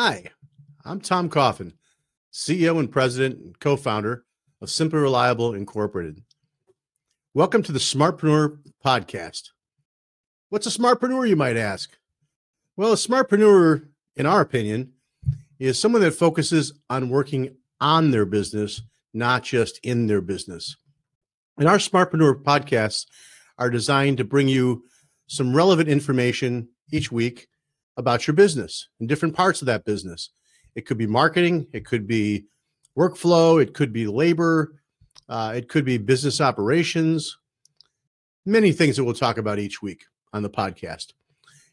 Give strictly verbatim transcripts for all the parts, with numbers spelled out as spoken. Hi, I'm Tom Coffin, C E O and president and co-founder of Simply Reliable Incorporated. Welcome to the Smartpreneur Podcast. What's a smartpreneur, you might ask? Well, a smartpreneur, in our opinion, is someone that focuses on working on their business, not just in their business. And our Smartpreneur Podcasts are designed to bring you some relevant information each week about your business and different parts of that business. It could be marketing, it could be workflow, it could be labor, uh, it could be business operations, many things that we'll talk about each week on the podcast.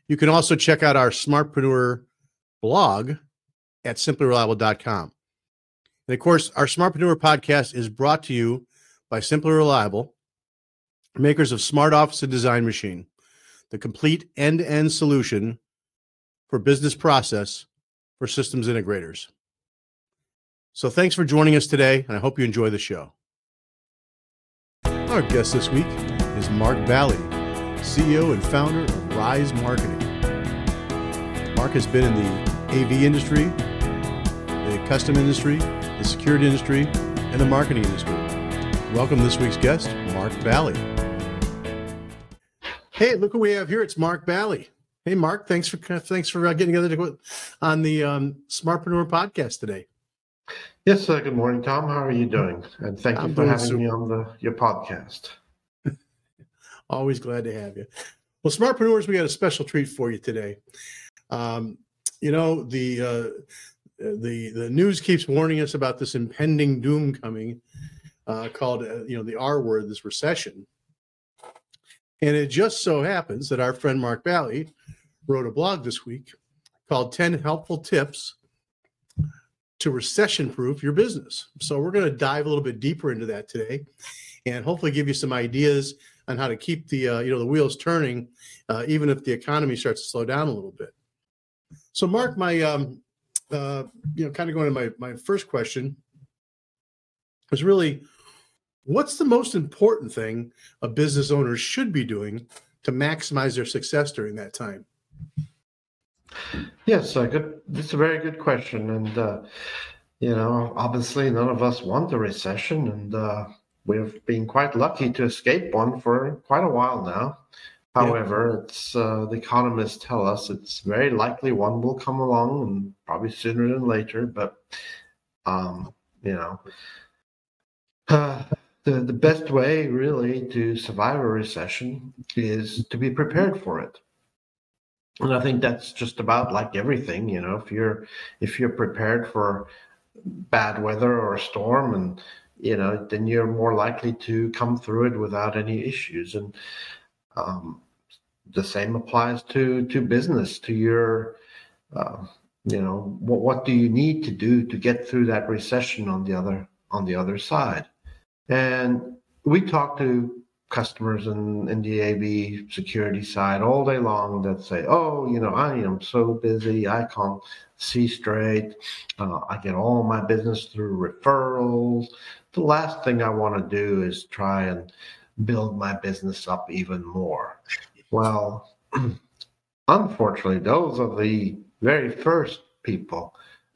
You can also check out our Smartpreneur blog at simply reliable dot com. And of course, our Smartpreneur Podcast is brought to you by Simply Reliable, makers of Smart Office and Design Machine, the complete end-to-end solution for business process for systems integrators. So thanks for joining us today, and I hope you enjoy the show. Our guest this week is Mark Valley, C E O and founder of Rize Marketing. Mark has been in the A V industry, the custom industry, the security industry, and the marketing industry. Welcome this week's guest, Mark Valley. Hey, look who we have here. It's Mark Valley. Hey, Mark, thanks for thanks for getting together to, on the um, Smartpreneur Podcast today. Yes, sir. Good morning, Tom. How are you doing? And thank I'm you for having super. me on the, your podcast. Always glad to have you. Well, Smartpreneurs, we got a special treat for you today. Um, you know, the uh, the the news keeps warning us about this impending doom coming. Uh, called, uh, you know, the R word, this recession. And it just so happens that our friend Mark Valley wrote a blog this week called ten Helpful Tips to Recession-Proof Your Business. So we're going to dive a little bit deeper into that today and hopefully give you some ideas on how to keep the, uh, you know, the wheels turning, uh, even if the economy starts to slow down a little bit. So Mark, my, um, uh, you know, kind of going to my, my first question is really, what's the most important thing a business owner should be doing to maximize their success during that time? Yes, uh, good. It's a very good question. And, uh, you know, obviously none of us want a recession, and uh, we've been quite lucky to escape one for quite a while now. However, yeah. it's uh, the economists tell us it's very likely one will come along, and probably sooner than later. But, um, you know, uh, The, the best way, really, to survive a recession is to be prepared for it. And I think that's just about like everything, you know, if you're if you're prepared for bad weather or a storm, and, you know, then you're more likely to come through it without any issues. And um, the same applies to, to business, to your, uh, you know, what, what do you need to do to get through that recession on the other on the other side? And we talk to customers in, in the A V security side all day long that say, oh, you know, I am so busy. I can't see straight. Uh, I get all my business through referrals. The last thing I want to do is try and build my business up even more. Well, unfortunately, those are the very first people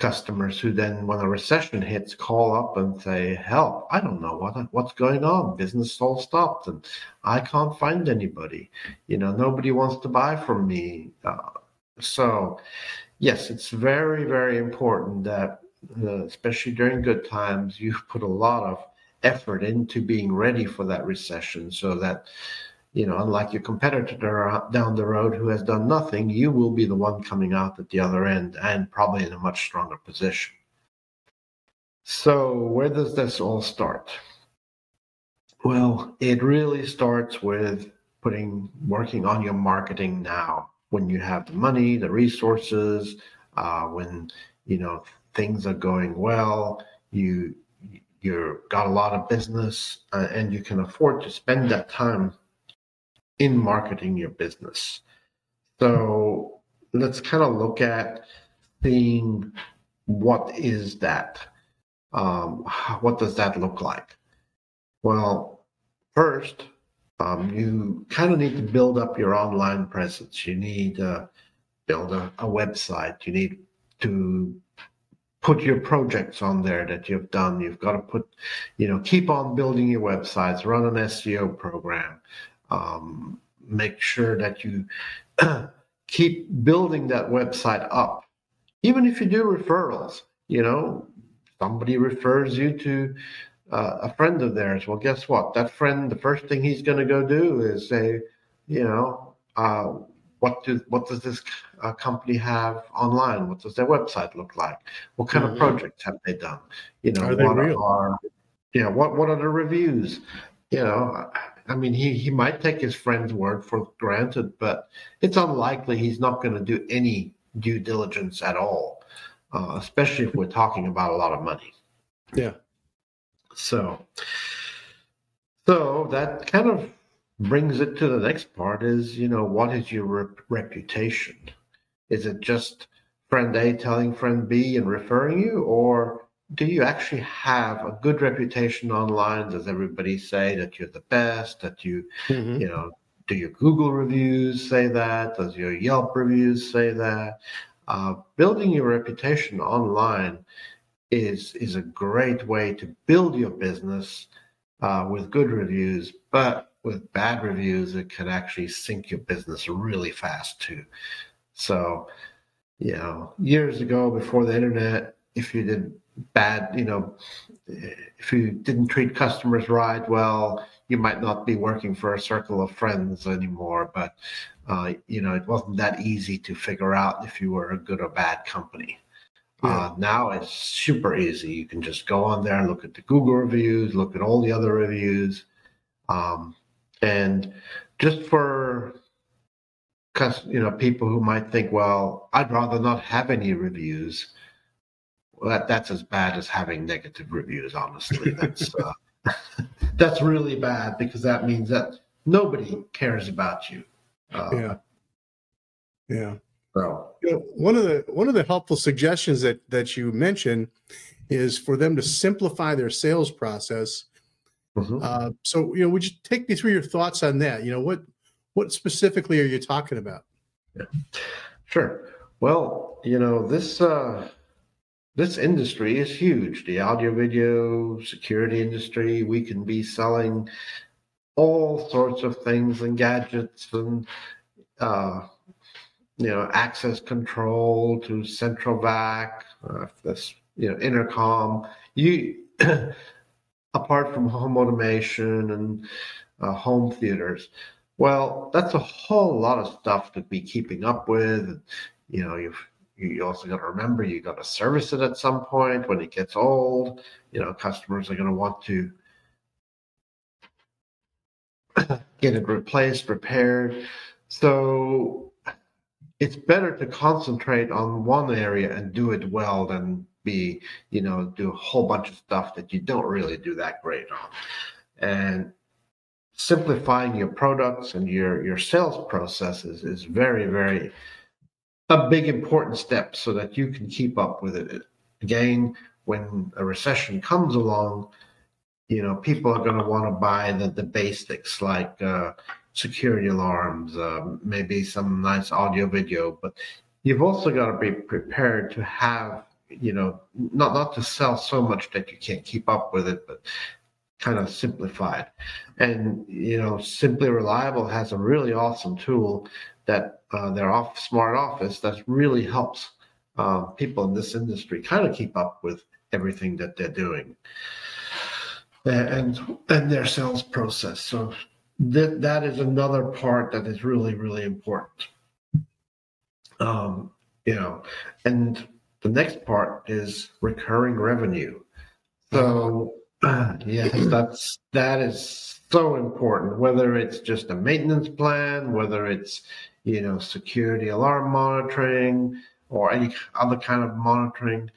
customers who then, when a recession hits, call up and say, help, I don't know what what's going on. Business all stopped, and I can't find anybody. You know, nobody wants to buy from me. Uh, so, yes, it's very, very important that, uh, especially during good times, you put a lot of effort into being ready for that recession so that, you know, unlike your competitor down the road who has done nothing, you will be the one coming out at the other end and probably in a much stronger position. So where does this all start? Well, it really starts with putting working on your marketing now. When you have the money, the resources, uh, when, you know, things are going well, you, you've got a lot of business, uh, and you can afford to spend that time in marketing your business. So let's kind of look at seeing what is that? Um, what does that look like? Well, first, um, you kind of need to build up your online presence. You need to uh, build a, a website. You need to put your projects on there that you've done. You've got to put, you know, keep on building your websites, run an S E O program, um, make sure that you keep building that website up. Even if you do referrals, you know, somebody refers you to uh, a friend of theirs. Well, guess what? That friend, the first thing he's going to go do is say, you know, uh, What do what does this uh, company have online? What does their website look like? What kind mm-hmm. of projects have they done? You know, are they what real? Are yeah? You know, what what are the reviews? You know, I mean, he, he might take his friend's word for granted, but it's unlikely he's not going to do any due diligence at all, uh, especially if we're talking about a lot of money. Yeah. So, so that kind of brings it to the next part is, you know, what is your rep- reputation? Is it just friend A telling friend B and referring you, or do you actually have a good reputation online? Does everybody say that you're the best, that you, mm-hmm. you know, do your Google reviews say that? Does your Yelp reviews say that? Uh, building your reputation online is, is a great way to build your business uh, with good reviews, but with bad reviews, it can actually sink your business really fast too. So, you know, years ago before the internet, if you did bad, you know, if you didn't treat customers right, well, you might not be working for a circle of friends anymore. But, uh, you know, it wasn't that easy to figure out if you were a good or bad company. Yeah. Uh, now it's super easy. You can just go on there and look at the Google reviews, look at all the other reviews. Um, And just for, you know, people who might think, well, I'd rather not have any reviews. Well, that, that's as bad as having negative reviews, honestly. That's uh, that's really bad, because that means that nobody cares about you. Uh, yeah. Yeah. So you know, one of the one of the helpful suggestions that that you mentioned is for them to simplify their sales process. Uh, so, you know, would you take me through your thoughts on that? You know, what what specifically are you talking about? Yeah. Sure. Well, you know, this uh, this industry is huge. The audio, video, security industry. We can be selling all sorts of things and gadgets and, uh, you know, access control to central vac, uh, this, you know, intercom. You... apart from home automation and uh, home theaters. Well, that's a whole lot of stuff to be keeping up with. And, you know, you've, you also got to remember you got to service it at some point when it gets old. You know, customers are going to want to get it replaced, repaired. So it's better to concentrate on one area and do it well than be, you know, do a whole bunch of stuff that you don't really do that great on. And simplifying your products and your, your sales processes is very, very a big important step so that you can keep up with it. Again, when a recession comes along, you know, people are going to want to buy the, the basics like uh, security alarms, uh, maybe some nice audio video, but you've also got to be prepared to have, you know, not, not to sell so much that you can't keep up with it, but kind of simplified. And, you know, Simply Reliable has a really awesome tool that uh, their off Smart Office that really helps uh, people in this industry kind of keep up with everything that they're doing and and their sales process. So that that is another part that is really, really important. Um, you know, and the next part is recurring revenue. So, uh, yes, that's, that is so important, whether it's just a maintenance plan, whether it's, you know, security alarm monitoring or any other kind of monitoring.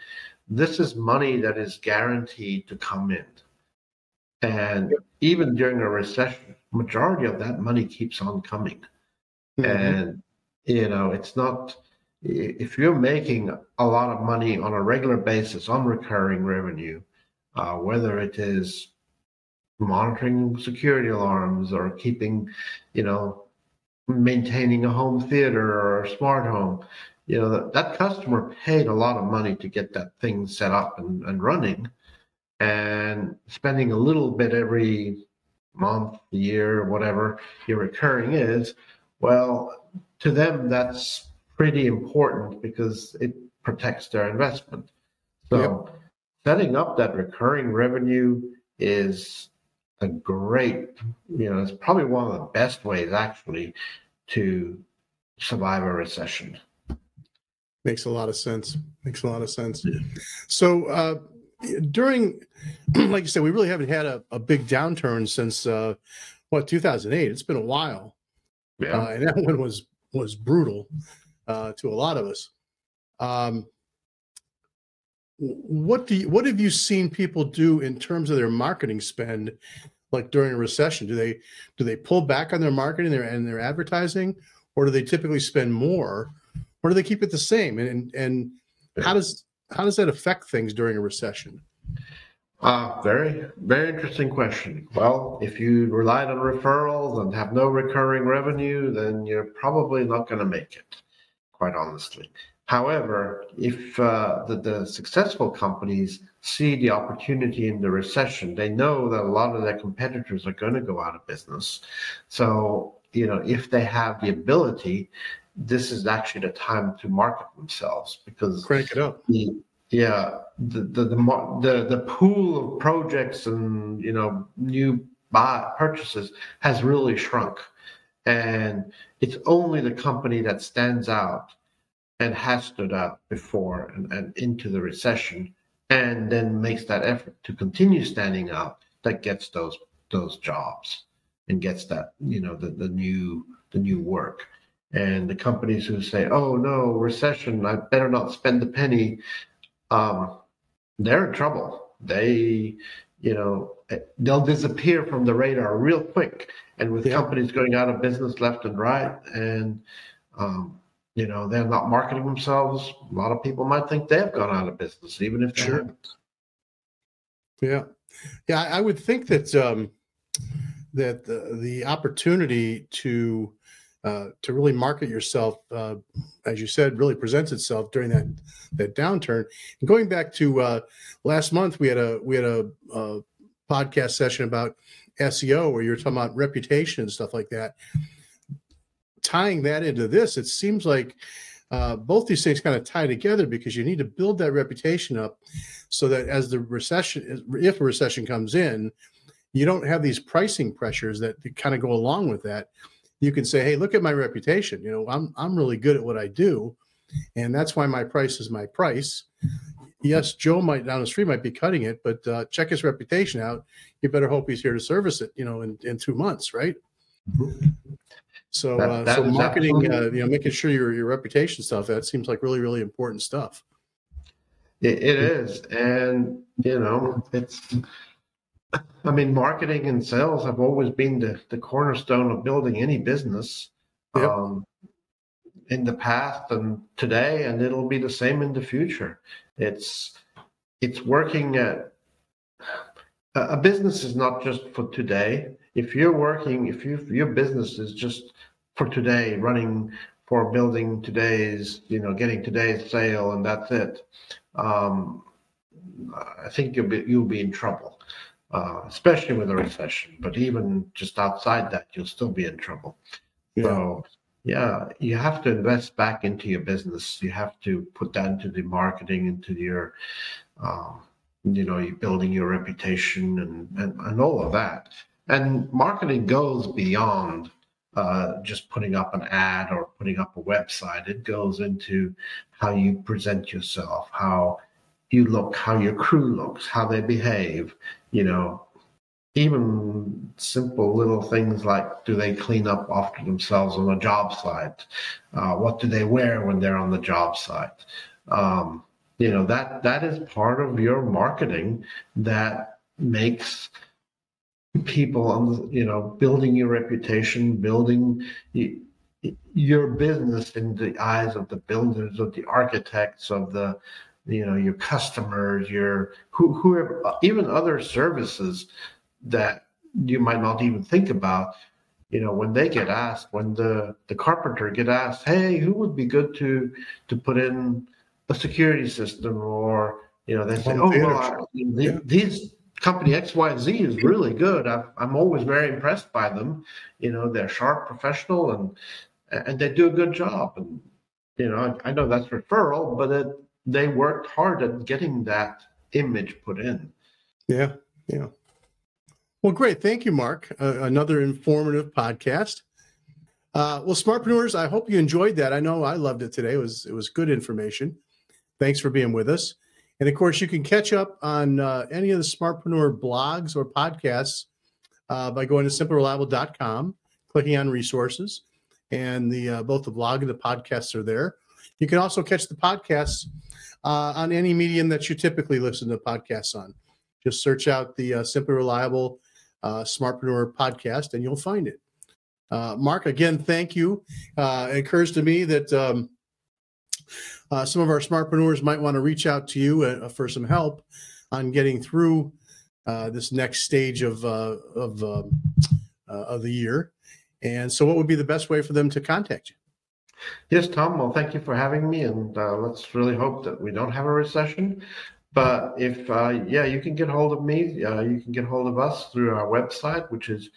This is money that is guaranteed to come in. And even during a recession, majority of that money keeps on coming. Mm-hmm. And, you know, it's not... If you're making a lot of money on a regular basis on recurring revenue, uh, whether it is monitoring security alarms or keeping, you know, maintaining a home theater or a smart home, you know, that, that customer paid a lot of money to get that thing set up and, and running, and spending a little bit every month, year, whatever your recurring is, well, to them, that's pretty important because it protects their investment. So yep. setting up that recurring revenue is a great, you know, it's probably one of the best ways actually to survive a recession. Makes a lot of sense. Makes a lot of sense. Yeah. So uh, during, like you said, we really haven't had a, a big downturn since, uh, what, two thousand eight? It's been a while. Yeah. Uh, and that one was, was brutal uh, to a lot of us. Um, what do you, what have you seen people do in terms of their marketing spend, like during a recession? Do they do they pull back on their marketing and their, and their advertising, or do they typically spend more, or do they keep it the same? And and how does how does that affect things during a recession? Uh, very, very interesting question. Well, if you relied on referrals and have no recurring revenue, then you're probably not going to make it, quite honestly. However, if uh, the, the successful companies see the opportunity in the recession, they know that a lot of their competitors are going to go out of business. So, you know, if they have the ability, this is actually the time to market themselves, because crank it up. The, yeah, the the, the the the pool of projects and, you know, new buy purchases has really shrunk, and it's only the company that stands out and has stood out before and, and into the recession, and then makes that effort to continue standing out, that gets those those jobs and gets that, you know, the, the new the new work. And the companies who say, oh no, recession, I better not spend a penny, um, they're in trouble. They, you know, they'll disappear from the radar real quick. And with yeah. companies going out of business left and right, and um, you know, they're not marketing themselves, a lot of people might think they've gone out of business, even if they sure. haven't. Yeah. Yeah, I would think that um, that the, the opportunity to uh, to really market yourself, uh, as you said, really presents itself during that that downturn. And going back to uh, last month, we had a we had a, a podcast session about S E O, where you were talking about reputation and stuff like that. Tying that into this, it seems like uh, both these things kind of tie together, because you need to build that reputation up so that as the recession, if a recession comes in, you don't have these pricing pressures that kind of go along with that. You can say, hey, look at my reputation. You know, I'm I'm really good at what I do, and that's why my price is my price. Yes, Joe might down the street might be cutting it, but uh, check his reputation out. You better hope he's here to service it, you know, in, in two months, right? So, that, uh, that so marketing, uh, you know, making sure your your reputation stuff, that seems like really, really important stuff. It, it is. And, you know, it's, I mean, marketing and sales have always been the, the cornerstone of building any business yep. um, in the past and today, and it'll be the same in the future. It's, it's working at, a business is not just for today. If you're working, if you your business is just for today, running for building today's, you know, getting today's sale, and that's it, um, I think you'll be you'll be in trouble, uh, especially with a recession. But even just outside that, you'll still be in trouble. Yeah. So, yeah, you have to invest back into your business. You have to put that into the marketing, into your, um, you know, you're building your reputation and, and, and all of that. And marketing goes beyond uh, just putting up an ad or putting up a website. It goes into how you present yourself, how you look, how your crew looks, how they behave, you know, even simple little things like, do they clean up after themselves on a job site? Uh, what do they wear when they're on the job site? Um, you know, that that is part of your marketing that makes people, you know, building your reputation, building your business in the eyes of the builders, of the architects, of the, you know, your customers, your who, whoever, even other services that you might not even think about. you know, when they get asked, when the, the carpenter get asked, hey, who would be good to to put in a security system, or, you know, they say, oh, well, I, yeah. these company X, Y, and Z is really good. I've, I'm always very impressed by them. You know, they're sharp, professional, and and they do a good job. And, you know, I, I know that's referral, but it, they worked hard at getting that image put in. Yeah, yeah. Well, great. Thank you, Mark. Uh, another informative podcast. Uh, well, Smartpreneurs, I hope you enjoyed that. I know I loved it today. It was it was good information. Thanks for being with us. And, of course, you can catch up on uh, any of the Smartpreneur blogs or podcasts uh, by going to simply reliable dot com, clicking on resources, and the uh, both the blog and the podcasts are there. You can also catch the podcasts uh, on any medium that you typically listen to podcasts on. Just search out the uh, Simply Reliable uh, Smartpreneur podcast, and you'll find it. Uh, Mark, again, thank you. Uh, it occurs to me that um, uh, some of our Smartpreneurs might want to reach out to you uh, for some help on getting through uh, this next stage of uh, of um, uh, of the year. And so what would be the best way for them to contact you? Yes, Tom. Well, thank you for having me. And uh, let's really hope that we don't have a recession. But if, uh, yeah, you can get hold of me. Uh, you can get hold of us through our website, which is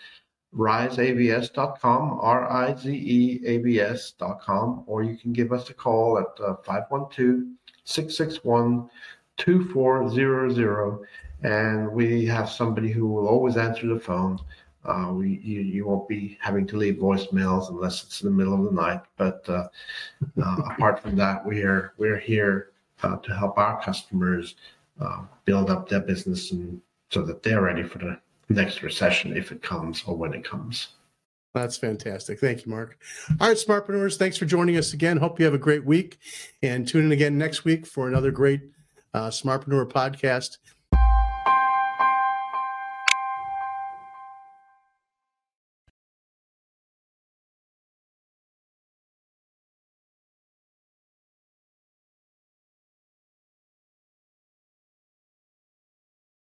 Rize A V S dot com, R I Z E A V S dot com, or you can give us a call at five one two, six six one, two four zero zero, and we have somebody who will always answer the phone. Uh, we you, you won't be having to leave voicemails unless it's in the middle of the night. But uh, uh, apart from that, we're we're here Uh, to help our customers uh, build up their business, and so that they're ready for the next recession if it comes or when it comes. That's fantastic. Thank you, Mark. All right, Smartpreneurs, thanks for joining us again. Hope you have a great week, and tune in again next week for another great uh, Smartpreneur podcast.